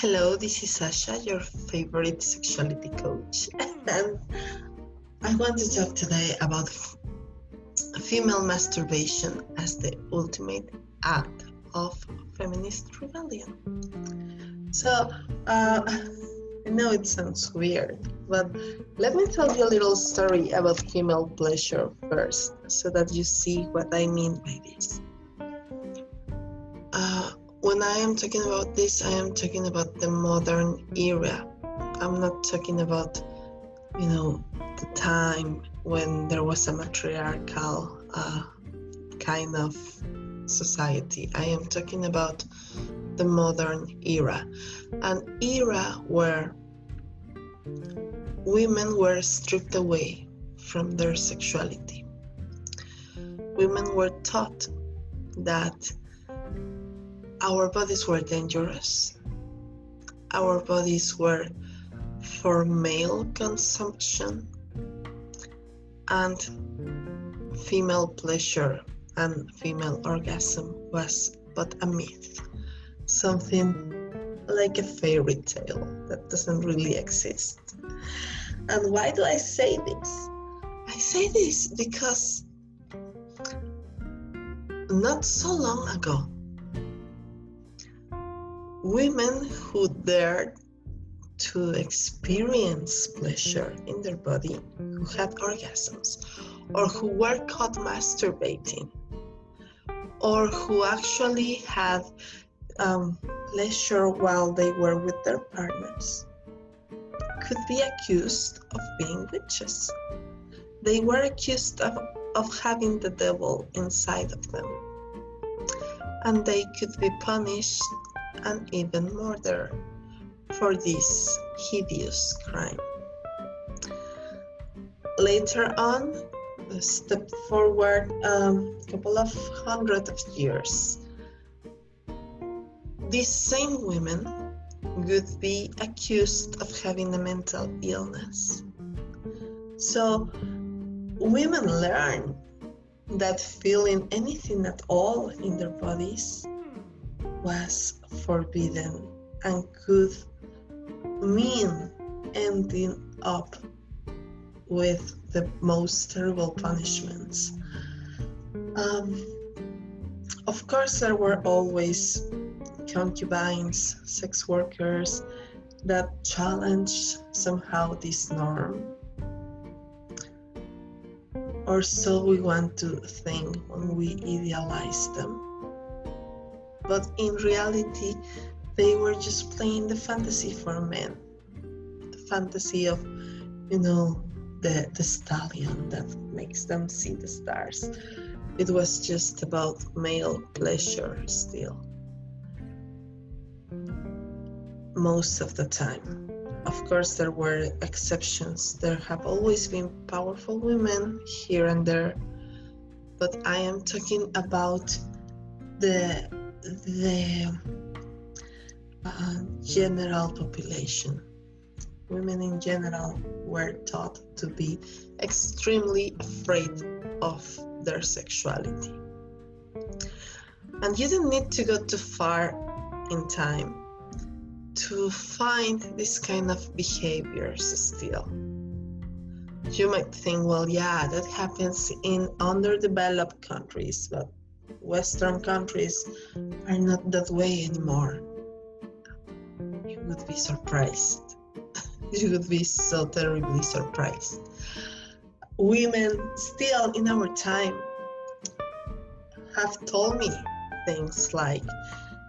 Hello, this is Sasha, your favorite sexuality coach. And I want to talk today about female masturbation as the ultimate act of feminist rebellion. So, I know it sounds weird, but let me tell you a little story about female pleasure first, so that you see what I mean by this. When I am talking about this, I am talking about the modern era. I'm not talking about, the time when there was a matriarchal kind of society. I am talking about the modern era, an era where women were stripped away from their sexuality. Women were taught that our bodies were dangerous. Our bodies were for male consumption and female pleasure and female orgasm was but a myth, something like a fairy tale that doesn't really exist. And why do I say this? I say this because not so long ago, women who dared to experience pleasure in their body, who had orgasms, or who were caught masturbating, or who actually had pleasure while they were with their partners, could be accused of being witches. They were accused of having the devil inside of them, and they could be punished and even murder for this hideous crime. Later on, step forward a couple of hundreds of years, these same women would be accused of having a mental illness. So women learn that feeling anything at all in their bodies was forbidden and could mean ending up with the most terrible punishments. Of course, there were always concubines, sex workers that challenged somehow this norm. Or so we want to think when we idealize them. But in reality, they were just playing the fantasy for men. The fantasy of, the stallion that makes them see the stars. It was just about male pleasure still. Most of the time. Of course, there were exceptions. There have always been powerful women here and there. But I am talking about the general population. Women in general were taught to be extremely afraid of their sexuality. And you don't need to go too far in time to find this kind of behaviors still. You might think, well, yeah, that happens in underdeveloped countries, but Western countries are not that way anymore. You would be surprised. You would be so terribly surprised. Women still in our time have told me things like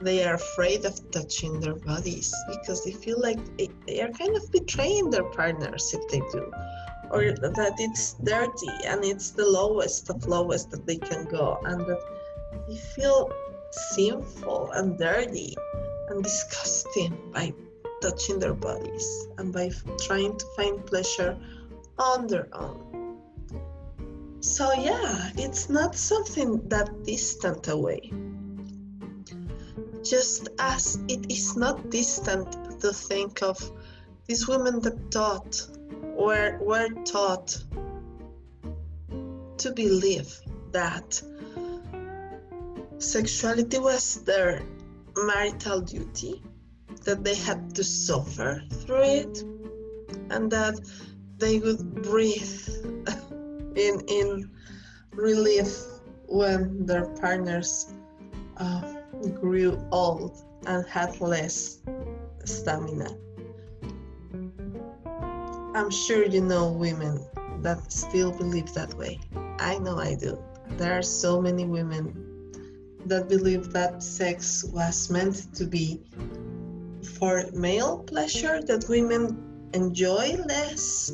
they are afraid of touching their bodies because they feel like they are kind of betraying their partners if they do, or that it's dirty and it's the lowest of lowest that they can go, and that they feel sinful and dirty and disgusting by touching their bodies and by trying to find pleasure on their own. So yeah, it's not something that distant away. Just as it is not distant to think of these women that were taught to believe that sexuality was their marital duty, that they had to suffer through it, and that they would breathe in relief when their partners grew old and had less stamina. I'm sure you know women that still believe that way. I know I do. There are so many women that believe that sex was meant to be for male pleasure, that women enjoy less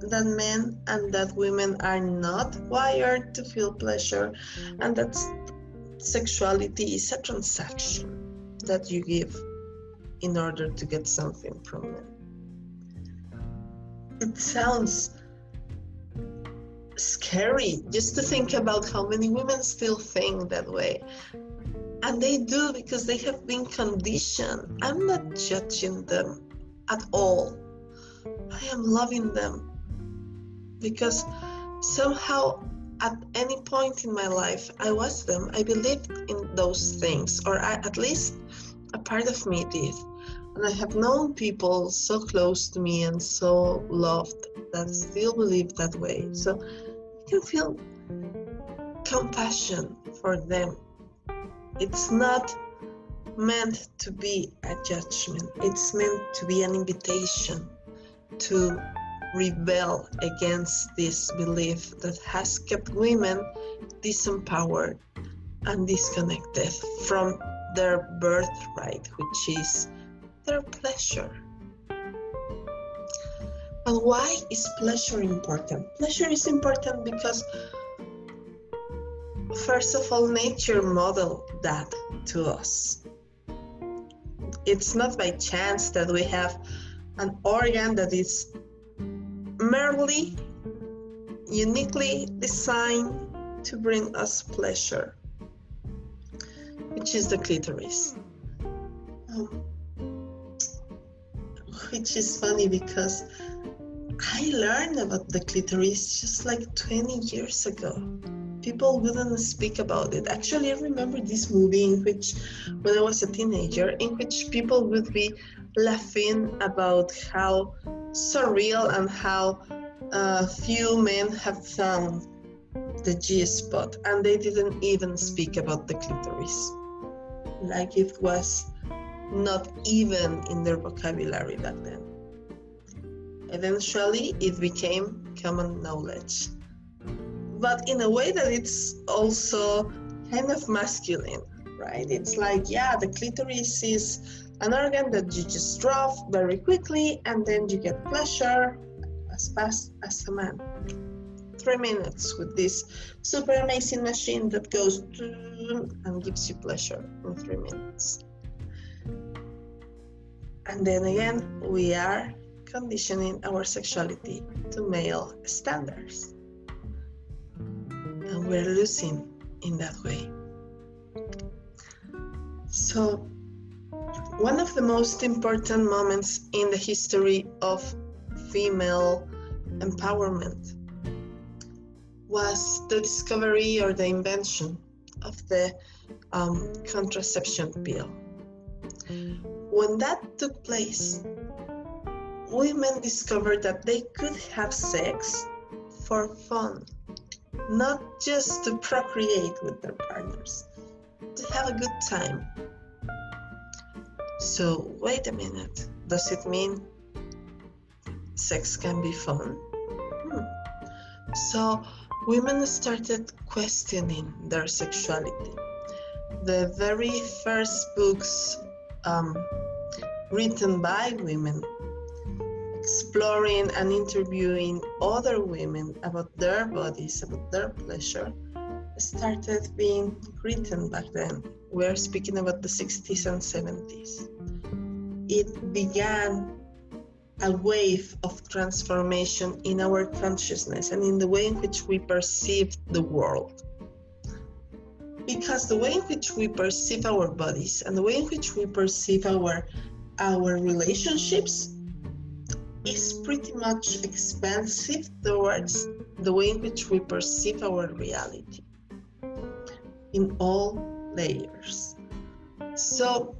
than men, and that women are not wired to feel pleasure, and that sexuality is a transaction that you give in order to get something from men. It sounds scary just to think about how many women still think that way. And they do, because they have been conditioned. I'm not judging them at all. I am loving them, because somehow at any point in my life, I was them. I believed in those things, or at least a part of me did. And I have known people so close to me and so loved that still believe that way. So I can feel compassion for them. It's not meant to be a judgment. It's meant to be an invitation to rebel against this belief that has kept women disempowered and disconnected from their birthright, which is their pleasure. And why is pleasure important? Pleasure is important because, first of all, nature modeled that to us. It's not by chance that we have an organ that is merely, uniquely designed to bring us pleasure, which is the clitoris. Which is funny, because I learned about the clitoris just like 20 years ago. People wouldn't speak about it. Actually, I remember this movie in which, when I was a teenager, in which people would be laughing about how surreal and how few men have found the G-spot, and they didn't even speak about the clitoris. Like it was not even in their vocabulary back then. Eventually, it became common knowledge, but in a way that it's also kind of masculine, right? It's like, yeah, the clitoris is an organ that you just drop very quickly, and then you get pleasure as fast as a man. 3 minutes with this super amazing machine that goes and gives you pleasure in 3 minutes. And then again, we are conditioning our sexuality to male standards. And we're losing in that way. So, one of the most important moments in the history of female empowerment was the discovery or the invention of the contraception pill. When that took place, women discovered that they could have sex for fun, not just to procreate with their partners, to have a good time. So, wait a minute, does it mean sex can be fun? So, women started questioning their sexuality. The very first books written by women, exploring and interviewing other women about their bodies, about their pleasure, started being written back then. We're speaking about the 60s and 70s. It began a wave of transformation in our consciousness and in the way in which we perceive the world. Because the way in which we perceive our bodies and the way in which we perceive our relationships is pretty much expansive towards the way in which we perceive our reality in all layers. So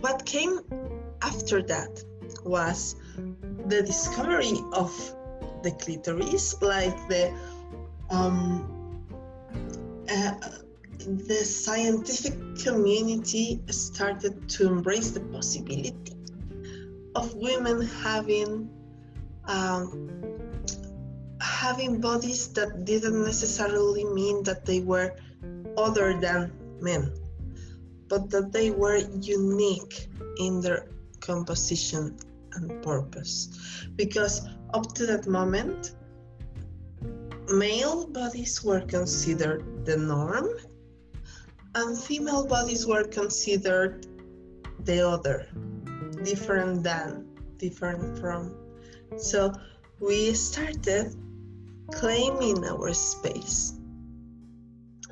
what came after that was the discovery of the clitoris, like the scientific community started to embrace the possibility of women having having bodies that didn't necessarily mean that they were other than men, but that they were unique in their composition and purpose. Because up to that moment, male bodies were considered the norm and female bodies were considered the other, different than, different from. So we started claiming our space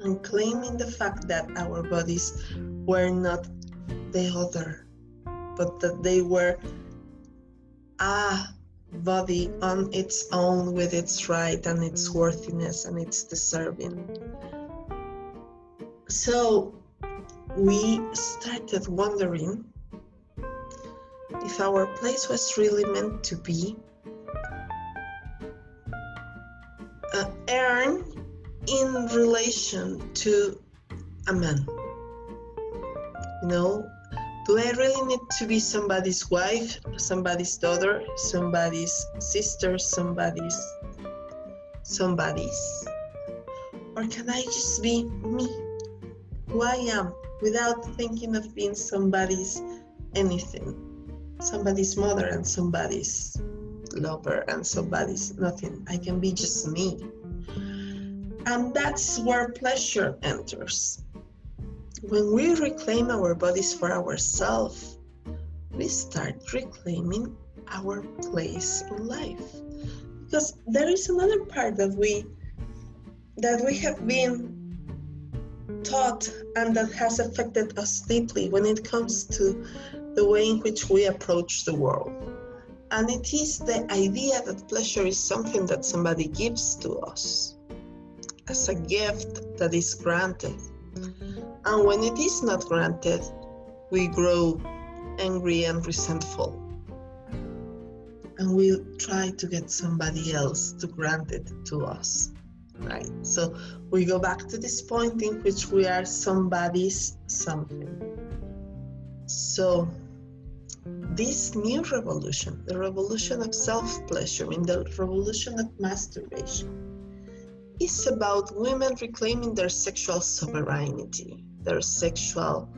and claiming the fact that our bodies were not the other, but that they were a body on its own with its right and its worthiness and its deserving. So we started wondering if our place was really meant to be earned in relation to a man. You know, do I really need to be somebody's wife, somebody's daughter, somebody's sister, somebody's? Or can I just be me, who I am, without thinking of being somebody's anything, somebody's mother and somebody's lover and somebody's nothing? I can be just me. And that's where pleasure enters. When we reclaim our bodies for ourselves, we start reclaiming our place in life. Because there is another part that we have been taught and that has affected us deeply when it comes to the way in which we approach the world. And it is the idea that pleasure is something that somebody gives to us, as a gift that is granted. And when it is not granted, we grow angry and resentful. And we try to get somebody else to grant it to us, right? So we go back to this point in which we are somebody's something. So this new revolution, the revolution of self-pleasure, in the revolution of masturbation, is about women reclaiming their sexual sovereignty, their sexual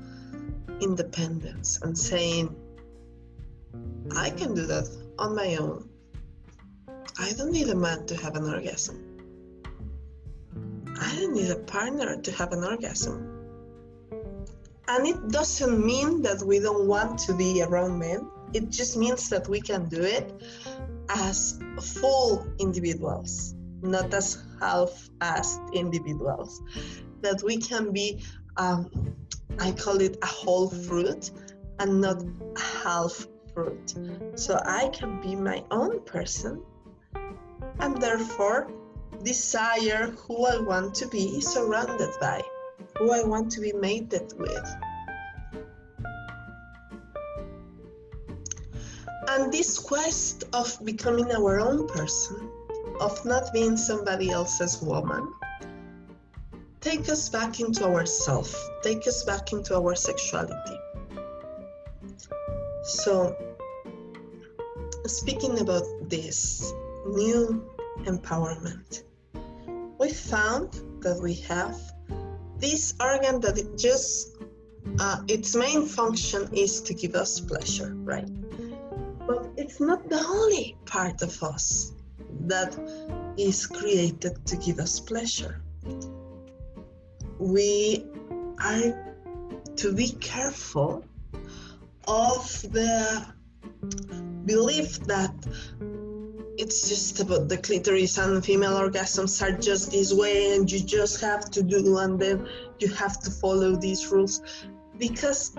independence, and saying, I can do that on my own. I don't need a man to have an orgasm. I don't need a partner to have an orgasm. And it doesn't mean that we don't want to be around men. It just means that we can do it as full individuals, not as half-assed individuals, that we can be, I call it a whole fruit and not a half fruit. So I can be my own person and therefore desire who I want to be surrounded by, who I want to be mated with. And this quest of becoming our own person, of not being somebody else's woman, take us back into ourself, take us back into our sexuality. So, speaking about this new empowerment, we found that we have this organ that it just, its main function is to give us pleasure, right? But it's not the only part of us that is created to give us pleasure. We are to be careful of the belief that it's just about the clitoris and female orgasms are just this way and you just have to do and then you have to follow these rules, because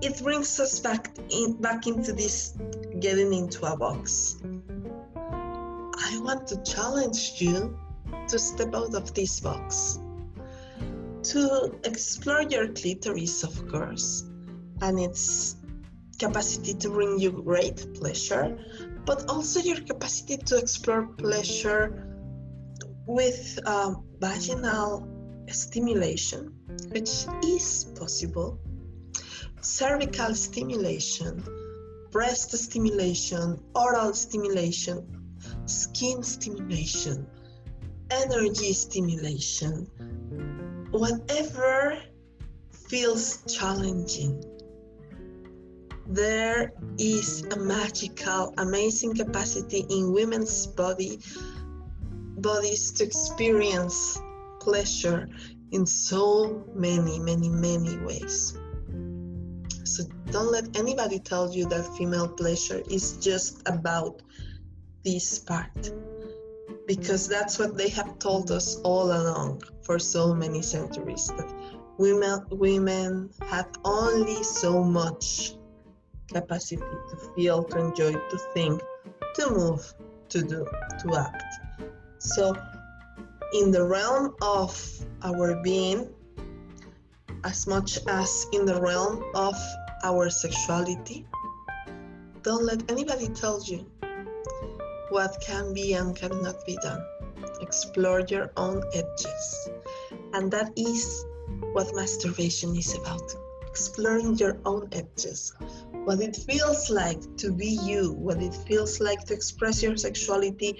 it brings us back into this getting into a box. I want to challenge you to step out of this box, to explore your clitoris, of course, and its capacity to bring you great pleasure, but also your capacity to explore pleasure with vaginal stimulation, which is possible, cervical stimulation, breast stimulation, oral stimulation, skin stimulation, energy stimulation, whatever feels challenging. There is a magical, amazing capacity in women's bodies to experience pleasure in so many ways. So don't let anybody tell you that female pleasure is just about this part, because that's what they have told us all along for so many centuries, that women have only so much capacity to feel, to enjoy, to think, to move, to do, to act. So in the realm of our being, as much as in the realm of our sexuality, don't let anybody tell you what can be and cannot be done. Explore your own edges. And that is what masturbation is about. Exploring your own edges. What it feels like to be you, what it feels like to express your sexuality,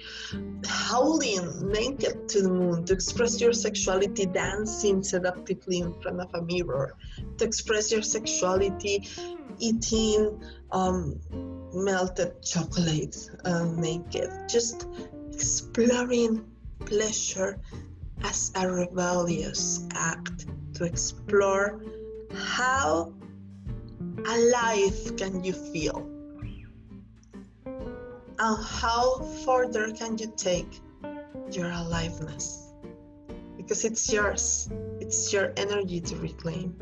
howling naked to the moon, to express your sexuality dancing seductively in front of a mirror, to express your sexuality eating melted chocolate naked, just exploring pleasure as a rebellious act, to explore how alive can you feel and how further can you take your aliveness, because it's yours, it's your energy to reclaim.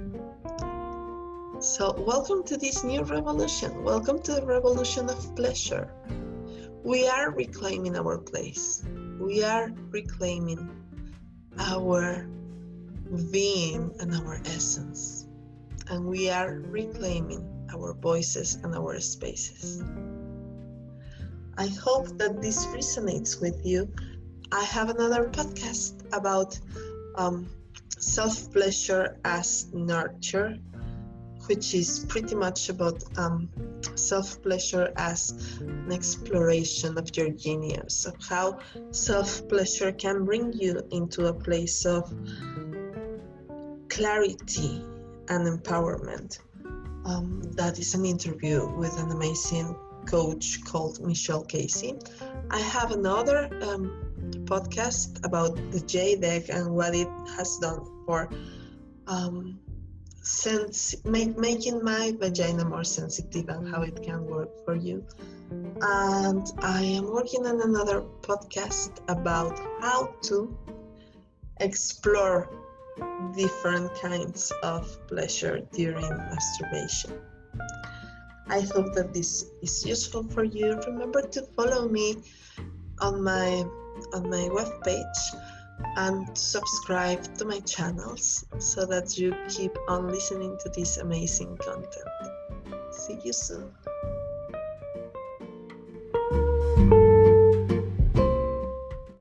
So welcome to this new revolution, welcome to the revolution of pleasure. We are reclaiming our place, we are reclaiming our being and our essence. And we are reclaiming our voices and our spaces. I hope that this resonates with you. I have another podcast about self-pleasure as nurture, which is pretty much about self-pleasure as an exploration of your genius, of how self-pleasure can bring you into a place of clarity and empowerment. That is an interview with an amazing coach called Michelle Casey. I have another podcast about the JDEC and what it has done for making my vagina more sensitive and how it can work for you. And I am working on another podcast about how to explore different kinds of pleasure during masturbation. I hope that this is useful for you. Remember to follow me on my webpage and subscribe to my channels so that you keep on listening to this amazing content. See you soon.